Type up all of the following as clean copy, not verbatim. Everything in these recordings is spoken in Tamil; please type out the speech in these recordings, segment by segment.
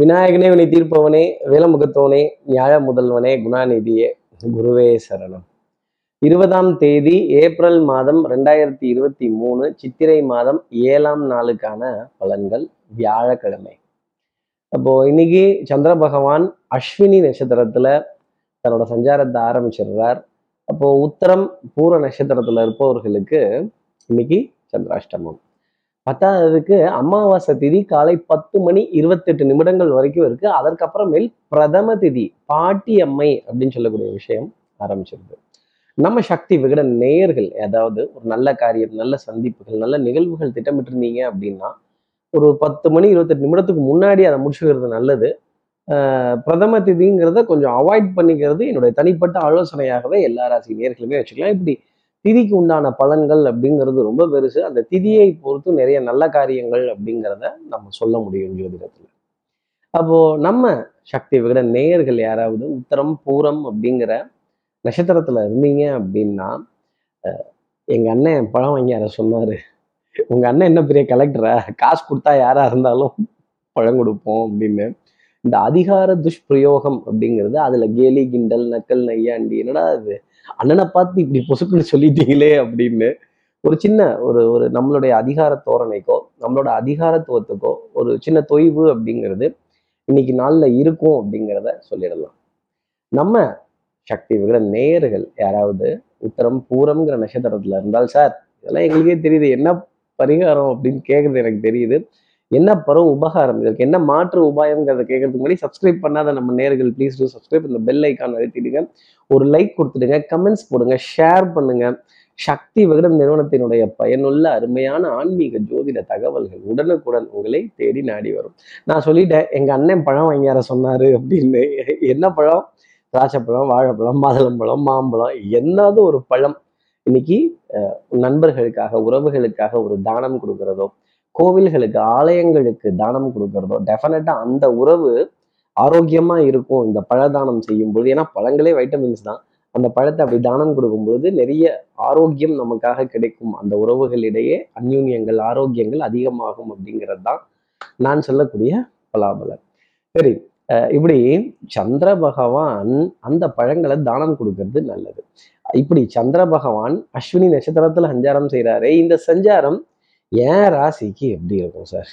விநாயகனே வினை தீர்ப்பவனே, வேலமுகத்தோனே, நியாய முதல்வனே, குணாநிதியே, குருவே சரணம். 20ஆம் தேதி ஏப்ரல் மாதம் 2023 சித்திரை மாதம் 7ஆம் நாளுக்கான பலன்கள், வியாழக்கிழமை. அப்போ இன்னைக்கு சந்திர பகவான் அஸ்வினி நட்சத்திரத்துல தன்னோட சஞ்சாரத்தை ஆரம்பிச்சிடுறார். அப்போ உத்தரம் பூர நட்சத்திரத்துல இருப்பவர்களுக்கு இன்னைக்கு சந்திராஷ்டமம். 10ஆவதுக்கு அமாவாசை திதி காலை 10:28 வரைக்கும் இருக்கு. அதற்கப்புறமேல் பிரதம திதி பாட்டியம்மை அப்படின்னு சொல்லக்கூடிய விஷயம் ஆரம்பிச்சிருக்கு. நம்ம சக்தி விகட நேயர்கள் ஏதாவது ஒரு நல்ல காரியம், நல்ல சந்திப்புகள், நல்ல நிகழ்வுகள் திட்டமிட்டிருந்தீங்க அப்படின்னா ஒரு 10:28 முன்னாடி அதை முடிச்சுக்கிறது நல்லது. பிரதம திதிங்கிறத கொஞ்சம் அவாய்ட் பண்ணிக்கிறது என்னுடைய தனிப்பட்ட ஆலோசனையாகவே எல்லா ராசி நேயர்களுமே வச்சுக்கலாம். இப்படி திதிக்கு உண்டான பலன்கள் அப்படிங்கிறது ரொம்ப பெருசு. அந்த திதியை பொறுத்து நிறைய நல்ல காரியங்கள் அப்படிங்கிறத நம்ம சொல்ல முடியும் ஜோதிடத்துல. அப்போ நம்ம சக்தி விகட நேயர்கள் யாராவது உத்தரம் பூரம் அப்படிங்கிற நட்சத்திரத்துல இருந்தீங்க அப்படின்னா, எங்க அண்ணன் பழம் வாங்கி யார சொன்னாரு, உங்க அண்ணன் என்ன பெரிய கலெக்டரா, காசு கொடுத்தா யாரா இருந்தாலும் பழம் கொடுப்போம் அப்படின்னு. இந்த அதிகார துஷ்பிரயோகம் அப்படிங்கிறது, அதுல கேலி, கிண்டல், நக்கல், நையாண்டி, என்னடா அது அண்ணனை பார்த்து இப்படி பொசுக்குன்னு சொல்லிட்டீங்களே அப்படின்னு ஒரு சின்ன ஒரு நம்மளுடைய அதிகார தோரணைக்கோ நம்மளோட அதிகாரத்துவத்துக்கோ ஒரு சின்ன தொய்வு அப்படிங்கிறது இன்னைக்கு நாளில் இருக்கும் அப்படிங்கிறத சொல்லிடலாம். நம்ம சக்தி விகிட நேயர்கள் யாராவது உத்தரம் பூரம்ங்கிற நட்சத்திரத்துல இருந்தால், சார் இதெல்லாம் எங்களுக்கே தெரியுது, என்ன பரிகாரம் அப்படின்னு கேட்குறது எனக்கு தெரியுது, என்ன பரவ உபகாரம், இதற்கு என்ன மாற்று உபாயம்ங்கிறத கேட்கறதுக்கு முன்னாடி சப்ஸ்கிரைப் பண்ணாத நம்ம நேயர்கள் ப்ளீஸ் டூ சப்ஸ்கிரைப், இந்த பெல் ஐக்கான் அழுத்திடுங்க, ஒரு லைக் கொடுத்துடுங்க, கமெண்ட்ஸ் போடுங்க, ஷேர் பண்ணுங்க. சக்தி விகடன் நிறுவனத்தினுடைய பயனுள்ள அருமையான ஆன்மீக ஜோதிட தகவல்கள் உடனுக்குடன் உங்களை தேடி நாடி வரும். நான் சொல்லிட்டேன், எங்க அண்ணன் பழம் வாங்கியார சொன்னாரு அப்படின்னு. என்ன பழம்? திராட்சைப்பழம், வாழைப்பழம், மாதுளம்பழம், மாம்பழம், என்னாவது ஒரு பழம் இன்னைக்கு நண்பர்களுக்காக, உறவுகளுக்காக ஒரு தானம் கொடுக்கறதோ, கோவில்களுக்கு, ஆலயங்களுக்கு தானம் கொடுக்கறதோ, டெஃபினட்டா அந்த உறவு ஆரோக்கியமா இருக்கும் இந்த பழதானம் செய்யும் பொழுது. ஏன்னா பழங்களே வைட்டமின்ஸ் தான். அந்த பழத்தை அப்படி தானம் கொடுக்கும் பொழுது நிறைய ஆரோக்கியம் நமக்காக கிடைக்கும். அந்த உறவுகளிடையே அந்யூன்யங்கள், ஆரோக்கியங்கள் அதிகமாகும் அப்படிங்கிறது தான் நான் சொல்லக்கூடிய பலாபலன். சரி, இப்படி சந்திர பகவான் அந்த பழங்களை தானம் கொடுக்கறது நல்லது. இப்படி சந்திர பகவான் அஸ்வினி நட்சத்திரத்துல சஞ்சாரம் செய்யறாரு. இந்த சஞ்சாரம் ஏன் ராசிக்கு எப்படி இருக்கும் சார்?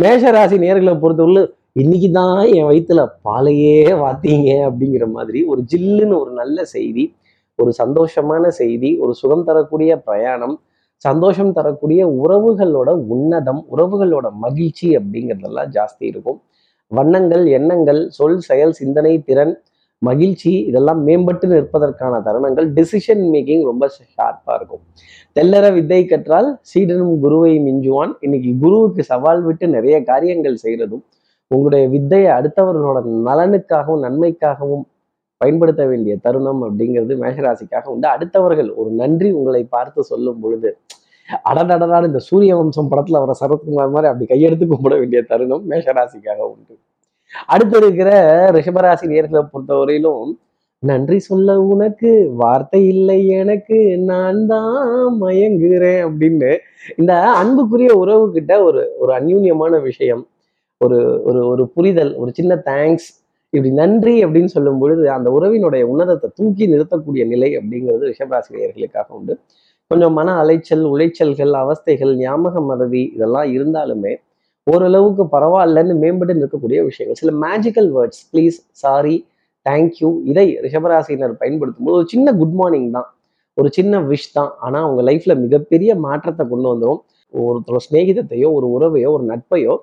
மேஷ ராசி நேர்களை பொறுத்தவரை இன்னைக்குதான் என் வயிற்றுல பாலையே வாத்தீங்க அப்படிங்கிற மாதிரி ஒரு ஜில்லுன்னு ஒரு நல்ல செய்தி, ஒரு சந்தோஷமான செய்தி, ஒரு சுகம் தரக்கூடிய பிரயாணம், சந்தோஷம் தரக்கூடிய உறவுகளோட உன்னதம், உறவுகளோட மகிழ்ச்சி அப்படிங்கிறதெல்லாம் ஜாஸ்தி இருக்கும். வண்ணங்கள், எண்ணங்கள், சொல், செயல், சிந்தனை திறன், மகிழ்ச்சி இதெல்லாம் மேம்பட்டு நிற்பதற்கான தருணங்கள். டிசிஷன் மேக்கிங் ரொம்ப ஷார்ப்பாக இருக்கும். தெல்லற வித்தை கற்றால் சீடனும் குருவை மிஞ்சுவான். இன்னைக்கு குருவுக்கு சவால் விட்டு நிறைய காரியங்கள் செய்கிறதும், உங்களுடைய வித்தையை அடுத்தவர்களோட நலனுக்காகவும் நன்மைக்காகவும் பயன்படுத்த வேண்டிய தருணம் அப்படிங்கிறது மேஷராசிக்காக உண்டு. அடுத்தவர்கள் ஒரு நன்றி உங்களை பார்த்து சொல்லும் பொழுது அடடடடான இந்த சூரிய வம்சம் படத்துல வர சரத்குமார் மாதிரி அப்படி கையெடுத்து கும்பிட வேண்டிய தருணம் மேஷராசிக்காக உண்டு. அடுத்து இருக்கிற ரிஷபராசி நேர்களை பொறுத்தவரையிலும், நன்றி சொல்ல உனக்கு வார்த்தை இல்லை எனக்கு, நான் தான் மயங்குகிறேன் அப்படின்னு இந்த அன்புக்குரிய உறவு கிட்ட ஒரு அந்யூன்யமான விஷயம், ஒரு ஒரு ஒரு புரிதல், ஒரு சின்ன தேங்க்ஸ், இப்படி நன்றி அப்படின்னு சொல்லும் பொழுது அந்த உறவினுடைய உன்னதத்தை தூக்கி நிறுத்தக்கூடிய நிலை அப்படிங்கிறது ரிஷபராசி நேயர்களுக்காக உண்டு. கொஞ்சம் மன அலைச்சல், உளைச்சல்கள், அவஸ்தைகள், ஞாபக மறதி இதெல்லாம் இருந்தாலுமே ஓரளவுக்கு பரவாயில்லன்னு மேம்பட்டு நிற்கக்கூடிய விஷயங்கள். சில magical words, please, sorry, thank you, இதை ரிஷபராசினர் பயன்படுத்தும் போது ஒரு சின்ன குட் மார்னிங் தான், ஒரு சின்ன விஷ் தான், ஆனால் அவங்க லைஃப்ல மிகப்பெரிய மாற்றத்தை கொண்டு வந்துடும். ஒருத்தரோட ஸ்நேகிதத்தையோ, ஒரு உறவையோ, ஒரு நட்பையோ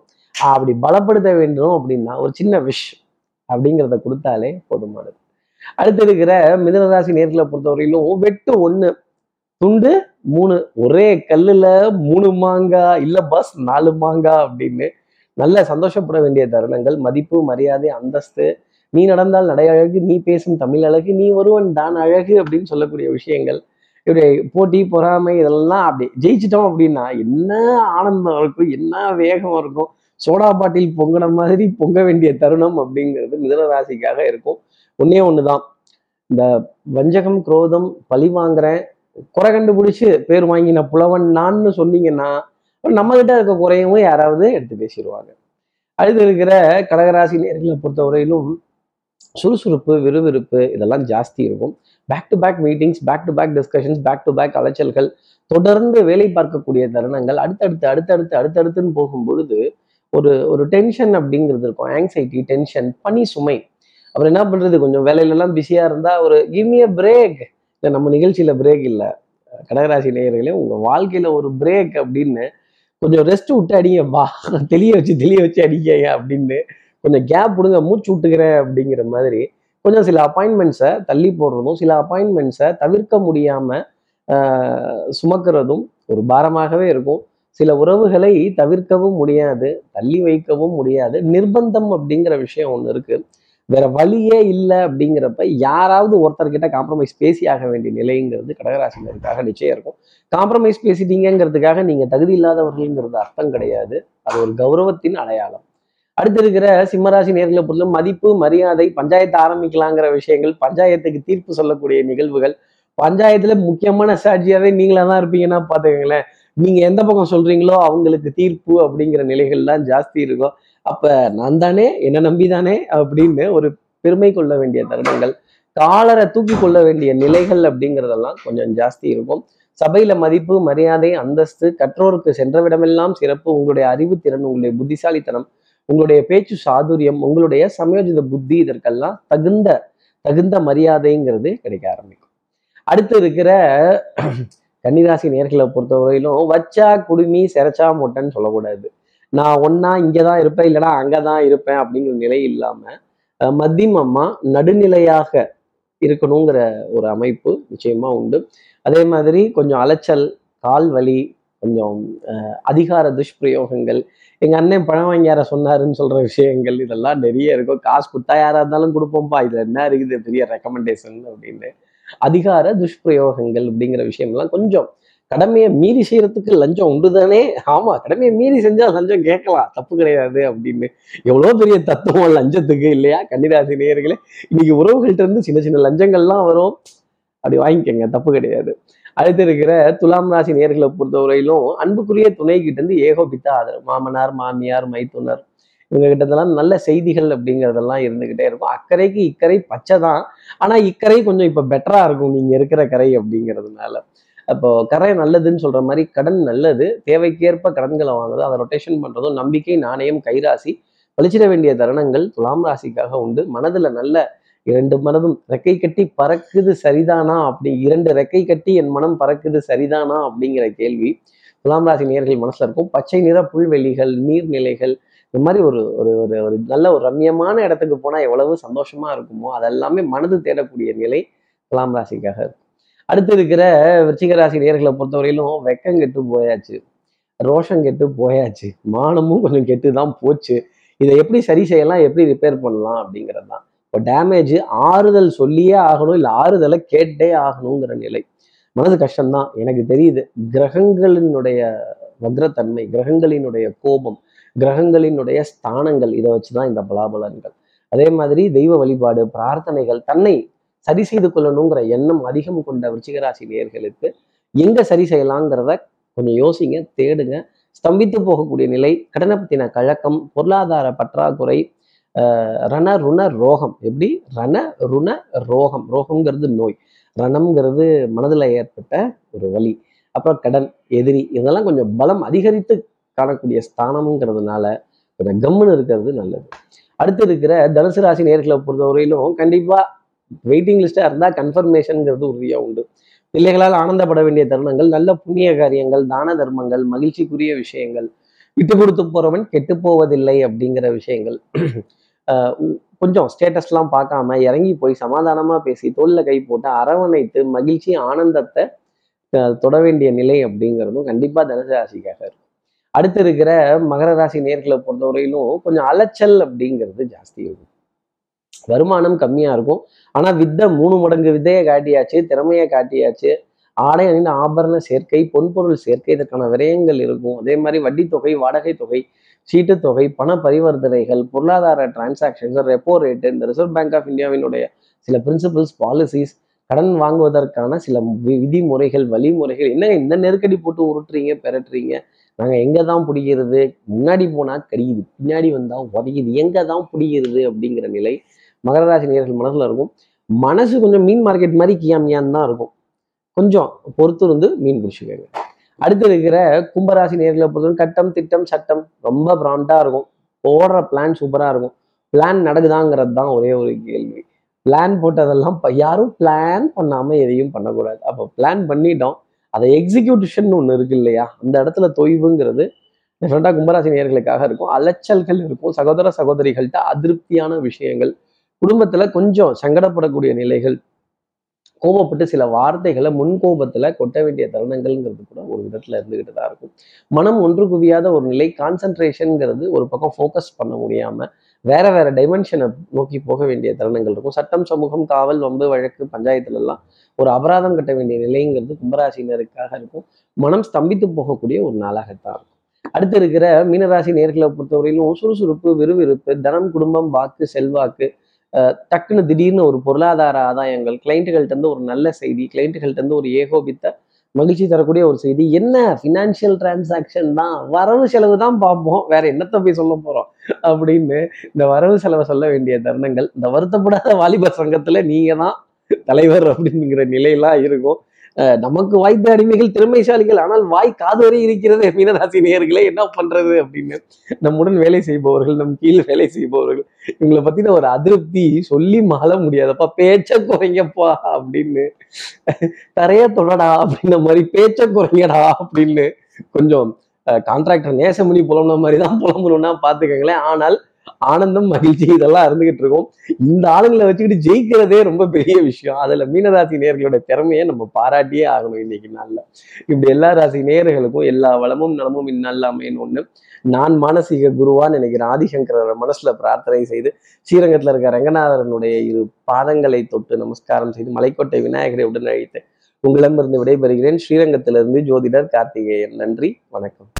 அப்படி பலப்படுத்த வேண்டும் அப்படின்னா ஒரு சின்ன விஷ் அப்படிங்கிறத கொடுத்தாலே போதுமானது. அடுத்து இருக்கிற மிதுனராசி நேர்களை பொறுத்தவரையிலும், வெட்டு 1 துண்டு 3 ஒரே கல்லுல 3 மாங்கா இல்ல பஸ் 4 மாங்கா அப்படின்னு நல்ல சந்தோஷப்பட வேண்டிய தருணங்கள். மதிப்பு, மரியாதை, அந்தஸ்து, நீ நடந்தால் நடை அழகு, நீ பேசும் தமிழ் அழகு, நீ ஒருவன் தான் அழகு அப்படின்னு சொல்லக்கூடிய விஷயங்கள். இப்படி போட்டி, பொறாமை இதெல்லாம் அப்படி ஜெயிச்சிட்டோம் அப்படின்னா என்ன ஆனந்தம் இருக்கும், என்ன வேகம் இருக்கும், சோடா பாட்டில் பொங்கின மாதிரி பொங்க வேண்டிய தருணம் அப்படிங்கிறது மிதுனராசிக்காக இருக்கும். ஒன்னே ஒண்ணுதான், இந்த வஞ்சகம், குரோதம், பழி வாங்குறேன், குறை கண்டுபிடிச்சு பேர் வாங்கின புலவன் நான்னு சொன்னீங்கன்னா நம்மகிட்ட இருக்க குறையவும் யாராவது எடுத்து பேசிடுவாங்க. அடுத்து இருக்கிற கடகராசி நேர்களை பொறுத்தவரையிலும் சுறுசுறுப்பு, விறுவிறுப்பு இதெல்லாம் ஜாஸ்தி இருக்கும். Back to back meetings, back to back discussions, back to back அலைச்சல்கள், தொடர்ந்து வேலை பார்க்கக்கூடிய தருணங்கள், அடுத்தடுத்துன்னு போகும்பொழுது ஒரு டென்ஷன் அப்படிங்கிறது இருக்கும். ஆங்ஸைட்டி, டென்ஷன், பனி சுமை. அப்புறம் என்ன பண்ணுறது, கொஞ்சம் வேலையிலலாம் பிஸியாக இருந்தால் ஒரு கிவ் மீ எ பிரேக். இல்லை, நம்ம நிகழ்ச்சியில் பிரேக் இல்லை. கடகராசி நேயர்களே, உங்கள் வாழ்க்கையில் ஒரு பிரேக் அப்படின்னு கொஞ்சம் ரெஸ்ட் விட்டு அடிங்க, வா தெளிய வச்சு அடிங்க அப்படின்னு கொஞ்சம் கேப் கொடுங்க, மூச்சு விட்டுக்கிறேன் அப்படிங்கிற மாதிரி கொஞ்சம் சில அப்பாயின்மெண்ட்ஸை தள்ளி போடுறதும், சில அப்பாயின்மெண்ட்ஸை தவிர்க்க முடியாமல் சுமக்கிறதும் ஒரு பாரமாகவே இருக்கும். சில உறவுகளை தவிர்க்கவும் முடியாது, தள்ளி வைக்கவும் முடியாது. நிர்பந்தம் அப்படிங்கிற விஷயம் ஒன்று இருக்குது. வேற வழியே இல்லை அப்படிங்கிறப்ப யாராவது ஒருத்தர்கிட்ட காம்ப்ரமைஸ் பேசி ஆக வேண்டிய நிலைங்கிறது கடகராசினருக்காக நிச்சயம் இருக்கும். காம்ப்ரமைஸ் பேசிட்டீங்கிறதுக்காக நீங்கள் தகுதி இல்லாதவர்கள்ங்கிறது அர்த்தம் கிடையாது. அது ஒரு கௌரவத்தின் அடையாளம். அடுத்து இருக்கிற சிம்மராசி நேர்களை பொறுத்தவரை மதிப்பு, மரியாதை, பஞ்சாயத்து ஆரம்பிக்கலாங்கிற விஷயங்கள், பஞ்சாயத்துக்கு தீர்ப்பு சொல்லக்கூடிய நிகழ்வுகள், பஞ்சாயத்துல முக்கியமான சாட்சியாகவே நீங்களா தான் இருப்பீங்கன்னா பார்த்துக்கங்களேன். நீங்கள் எந்த பக்கம் சொல்கிறீங்களோ அவங்களுக்கு தீர்ப்பு அப்படிங்கிற நிலைகள்லாம் ஜாஸ்தி இருக்கும். அப்போ நான் தானே, என்னை நம்பி தானே அப்படின்னு ஒரு பெருமை கொள்ள வேண்டிய தருணங்கள், காலரை தூக்கி கொள்ள வேண்டிய நிலைகள் அப்படிங்கிறதெல்லாம் கொஞ்சம் ஜாஸ்தி இருக்கும். சபையில் மதிப்பு, மரியாதை, அந்தஸ்து, கற்றோருக்கு சென்றவிடமெல்லாம் சிறப்பு, உங்களுடைய அறிவுத்திறன், உங்களுடைய புத்திசாலித்தனம், உங்களுடைய பேச்சு சாதுரியம், உங்களுடைய சமயோஜித புத்தி இதற்கெல்லாம் தகுந்த மரியாதைங்கிறது கிடைக்க ஆரம்பிக்கும். அடுத்து இருக்கிற கன்னிராசி நேர்களை பொறுத்தவரையிலும் வச்சா குடுமி செரச்சா மொட்டைன்னு சொல்லக்கூடாது. நான் ஒன்னா இங்கே தான் இருப்பேன், இல்லைனா அங்கே தான் இருப்பேன் அப்படிங்கிற நிலை இல்லாமல் மத்தியமமாக நடுநிலையாக இருக்கணுங்கிற ஒரு அமைப்பு நிச்சயமாக உண்டு. அதே மாதிரி கொஞ்சம் அலைச்சல், கால் வலி, கொஞ்சம் அதிகார துஷ்பிரயோகங்கள், எங்கள் அண்ணன் பணம் வாங்கி யாரை சொன்னாருன்னு சொல்கிற விஷயங்கள் இதெல்லாம் நிறைய இருக்கும். காசு கொடுத்தா யாராக இருந்தாலும் கொடுப்போம்ப்பா, இதில் என்ன இருக்குது பெரிய ரெக்கமெண்டேஷன் அப்படின்னு அதிகார துஷ்பிரயோகங்கள் அப்படிங்கிற விஷயம்லாம் கொஞ்சம் கடமையை மீறி செய்யறதுக்கு லஞ்சம் உண்டு தானே. ஆமா, கடமையை மீறி செஞ்சா லஞ்சம் கேட்கலாம், தப்பு கிடையாது அப்படின்னு எவ்வளோ பெரிய தத்துவம் லஞ்சத்துக்கு இல்லையா கன்னிராசி நேயர்களே. இன்னைக்கு உறவுகள்கிட்ட இருந்து சின்ன சின்ன லஞ்சங்கள்லாம் வரும், அப்படி வாங்கிக்கோங்க, தப்பு கிடையாது. அடுத்து இருக்கிற துலாம் ராசி நேயர்களை பொறுத்தவரையிலும் அன்புக்குரிய துணைக்கிட்ட இருந்து ஏகோபித்த ஆதரவு, மாமனார், மாமியார், மைத்துனர் இவங்க கிட்டதெல்லாம் நல்ல செய்திகள் அப்படிங்கிறதெல்லாம் இருந்துகிட்டே இருக்கும். அக்கறைக்கு இக்கரை பச்சை தான், ஆனால் இக்கரை கொஞ்சம் இப்போ பெட்டரா இருக்கும் நீங்க இருக்கிற கரை அப்படிங்கிறதுனால. அப்போ கரை நல்லதுன்னு சொல்ற மாதிரி கடன் நல்லது, தேவைக்கேற்ப கடன்களை வாங்குறது, அதை ரொட்டேஷன் பண்றதும், நம்பிக்கை, நாணயம், கைராசி பழிச்சிட வேண்டிய தருணங்கள் துலாம் ராசிக்காக உண்டு. மனதுல நல்ல இரண்டு மனதும் ரெக்கை கட்டி பறக்குது சரிதானா அப்படி, இரண்டு ரெக்கை கட்டி என் மனம் பறக்குது சரிதானா அப்படிங்கிற கேள்வி துலாம் ராசி நேயர்கள் மனசுல இருக்கும். பச்சை நிற புல்வெளிகள், நீர்நிலைகள், இந்த மாதிரி ஒரு நல்ல ஒரு ரம்யமான இடத்துக்கு போனால் எவ்வளவு சந்தோஷமா இருக்குமோ அதெல்லாமே மனது தேடக்கூடிய நிலை துலாம் ராசிக்காக இருக்கும். அடுத்து இருக்கிற விருச்சிக ராசி நேயர்களை பொறுத்தவரையிலும் வெக்கம் கெட்டு போயாச்சு, ரோஷம் கெட்டு போயாச்சு, மானமும் கொஞ்சம் கெட்டு தான் போச்சு. இதை எப்படி சரி செய்யலாம், எப்படி ரிப்பேர் பண்ணலாம் அப்படிங்கிறது தான் இப்போ டேமேஜ். ஆறுதல் சொல்லியே ஆகணும், இல்லை ஆறுதலை கேட்டே ஆகணுங்கிற நிலை. மனது கஷ்டம்தான் எனக்கு தெரியுது. கிரகங்களினுடைய வக்ரத்தன்மை, கிரகங்களினுடைய கோபம், கிரகங்களினுடைய ஸ்தானங்கள், இதை வச்சுதான் இந்த பலாபலன்கள். அதே மாதிரி தெய்வ வழிபாடு, பிரார்த்தனைகள், தன்னை சரி செய்து கொள்ளணுங்கிற எண்ணம் அதிகம் கொண்ட விருச்சிகராசி நேயர்களுக்கு எங்க சரி செய்யலாங்கிறத கொஞ்சம் யோசிங்க, தேடுங்க. ஸ்தம்பித்து போகக்கூடிய நிலை, கடனை பற்றின கழக்கம், பொருளாதார பற்றாக்குறை, ரண ருண ரோகம். எப்படி ரண ருண ரோகம், ரோகம்ங்கிறது நோய், ரணம்ங்கிறது மனதில் ஏற்பட்ட ஒரு வலி, அப்புறம் கடன், எதிரி இதெல்லாம் கொஞ்சம் பலம் அதிகரித்து காணக்கூடிய ஸ்தானம்ங்கிறதுனால கொஞ்சம் கம்முன்னு இருக்கிறது நல்லது. அடுத்து இருக்கிற தனுசு ராசி நேர்களை பொறுத்தவரையிலும் கண்டிப்பாக வெயிட்டிங் லிஸ்டாக இருந்தால் கன்ஃபர்மேஷனுங்கிறது உறுதியாக உண்டு. பிள்ளைகளால் ஆனந்தப்பட வேண்டிய தருணங்கள், நல்ல புண்ணிய காரியங்கள், தான தர்மங்கள், மகிழ்ச்சிக்குரிய விஷயங்கள், விட்டு கொடுத்து போகிறவன் கெட்டு போவதில்லை அப்படிங்கிற விஷயங்கள். கொஞ்சம் ஸ்டேட்டஸ்லாம் பார்க்காம இறங்கி போய் சமாதானமாக பேசி தோளில் கை போட்டு அரவணைத்து மகிழ்ச்சி, ஆனந்தத்தை தொட வேண்டிய நிலை அப்படிங்கிறதும் கண்டிப்பாக தனுசு ராசிக்காக இருக்கும். அடுத்து இருக்கிற மகர ராசி நேர்களை பொறுத்தவரையிலும் கொஞ்சம் அலைச்சல் அப்படிங்கிறது ஜாஸ்தி இருக்கும். வருமானம் கம்மியாக இருக்கும், ஆனால் வித்தை 3 மடங்கு வித்தையை காட்டியாச்சு, திறமையை காட்டியாச்சு. ஆடை அணிந்த ஆபரண சேர்க்கை, பொன்பொருள் சேர்க்கை இதற்கான விரயங்கள் இருக்கும். அதே மாதிரி வட்டி தொகை, வாடகை தொகை, சீட்டுத்தொகை, பண பரிவர்த்தனைகள், பொருளாதார டிரான்சாக்ஷன்ஸ், ரெப்போ ரேட்டு, இந்த ரிசர்வ் பேங்க் ஆஃப் இந்தியாவினுடைய சில பிரின்சிபல்ஸ், பாலிசிஸ், கடன் வாங்குவதற்கான சில விதிமுறைகள், வழிமுறைகள். என்ன இந்த நெருக்கடி போட்டு உருட்டுறீங்க, பெறட்டுறீங்க, நாங்கள் எங்கே தான் பிடிக்கிறது, முன்னாடி போனால் கடிக்குது, பின்னாடி வந்தால் உதைக்குது, எங்கே தான் பிடிக்கிறது அப்படிங்கிற நிலை மகர ராசி நேயர்கள் மனசில் இருக்கும். மனசு கொஞ்சம் மீன் மார்க்கெட் மாதிரி கியாமியான்னு தான் இருக்கும். கொஞ்சம் பொறுத்து வந்து மீன் பிடிச்சிக்கோங்க. அடுத்து இருக்கிற கும்பராசி நேயர்களை பொறுத்தவரை கட்டம் திட்டம் சட்டம் ரொம்ப ப்ராம்ப்டாக இருக்கும். போடுற பிளான் சூப்பராக இருக்கும். பிளான் நடக்குதாங்கிறது தான் ஒரே ஒரு கேள்வி. பிளான் போட்டதெல்லாம் யாரும் பிளான் பண்ணாமல் எதையும் பண்ணக்கூடாது. அப்போ பிளான் பண்ணிட்டோம், அதை எக்ஸிக்யூட்டிவ்ஷன் ஒன்று இருக்கு இல்லையா, அந்த இடத்துல தொய்வுங்கிறது டிஃப்ரெண்டாக கும்பராசி நேயர்களுக்காக இருக்கும். அலைச்சல்கள் இருக்கும். சகோதர சகோதரிகள்கிட்ட அதிருப்தியான விஷயங்கள், குடும்பத்தில் கொஞ்சம் சங்கடப்படக்கூடிய நிலைகள், கோபப்பட்டு சில வார்த்தைகளை முன்கோபத்தில் கொட்ட வேண்டிய தருணங்கள்ங்கிறது கூட ஒரு விதத்தில் இருந்துக்கிட்டு தான் இருக்கும். மனம் ஒன்று குவியாத ஒரு நிலை, கான்சன்ட்ரேஷனுங்கிறது ஒரு பக்கம் ஃபோக்கஸ் பண்ண முடியாமல் வேற வேற டைமென்ஷனை நோக்கி போக வேண்டிய தருணங்கள் இருக்கும். சட்டம் சமூகம் காவல் வம்பு வழக்கு பஞ்சாயத்துலலாம் ஒரு அபராதம் கட்ட வேண்டிய நிலைங்கிறது கும்பராசினருக்காக இருக்கும். மனம் ஸ்தம்பித்து போகக்கூடிய ஒரு நாளாகத்தான் இருக்கும். அடுத்து இருக்கிற மீனராசி நேர்களை பொறுத்தவரையிலும் சுறுசுறுப்பு, விறுவிறுப்பு, தனம், குடும்பம், வாக்கு, செல்வாக்கு, டக்குன்னு திடீர்னு ஒரு பொருளாதார ஆதாயங்கள், கிளைண்ட்டுகள்கிட்டருந்து ஒரு நல்ல செய்தி, கிளைண்ட்டுகள்கிட்டருந்து ஒரு ஏகோபித்த மகிழ்ச்சி தரக்கூடிய ஒரு செய்தி, என்ன ஃபினான்ஷியல் டிரான்சாக்ஷன் தான், வரவு செலவு தான் பார்ப்போம், வேற என்னத்தை போய் சொல்ல போகிறோம் அப்படின்னு இந்த வரவு செலவை சொல்ல வேண்டிய தருணங்கள். இந்த வருத்தப்படாத வாலிபர் சங்கத்தில் நீங்கள் தான் தலைவர் அப்படிங்கிற நிலையெல்லாம் இருக்கும். நமக்கு வாய்த்த அடிமைகள் திறமைசாலிகள், ஆனால் வாய் காது வரை இருக்கிறது. மீனராசி நேயர்களே, என்ன பண்றது அப்படின்னு நம்முடன் வேலை செய்பவர்கள், நம் கீழ் வேலை செய்பவர்கள், இவங்களை பத்தின ஒரு அதிருப்தி சொல்லி மாள முடியாதப்பா, பேச்ச குறைங்கப்பா அப்படின்னு, தரைய தொடடா அப்படின்ன மாதிரி பேச்ச குறைங்கடா அப்படின்னு கொஞ்சம் கான்ட்ராக்டர் நேசமணி புலம்புன மாதிரி தான் புலம்புறோம்னா பாத்துக்கங்களேன். ஆனால் ஆனந்தம், மகிழ்ச்சி இதெல்லாம் இருந்துகிட்டு இருக்கும். இந்த ஆளுங்களை வச்சுக்கிட்டு ஜெயிக்கிறதே ரொம்ப பெரிய விஷயம். அதுல மீனராசி நேயர்களோட திறமையை நம்ம பாராட்டியே ஆகணும் இன்னைக்கு நாள்ல. இப்படி எல்லா ராசி நேயர்களுக்கும் எல்லா வளமும் நலமும் இந்நாள்ல அமையணும் ஒண்ணு நான் மானசீக குருவான்னு நினைக்கிறேன். ஆதிசங்கர மனசுல பிரார்த்தனை செய்து ஸ்ரீரங்கத்துல இருக்க ரங்கநாதரனுடைய இரு பாதங்களை தொட்டு நமஸ்காரம் செய்து மலைக்கோட்டை விநாயகரை உடன் அழைத்து உங்களிடமிருந்து விடைபெறுகிறேன். ஸ்ரீரங்கத்திலிருந்து ஜோதிடர் கார்த்திகேயன். நன்றி, வணக்கம்.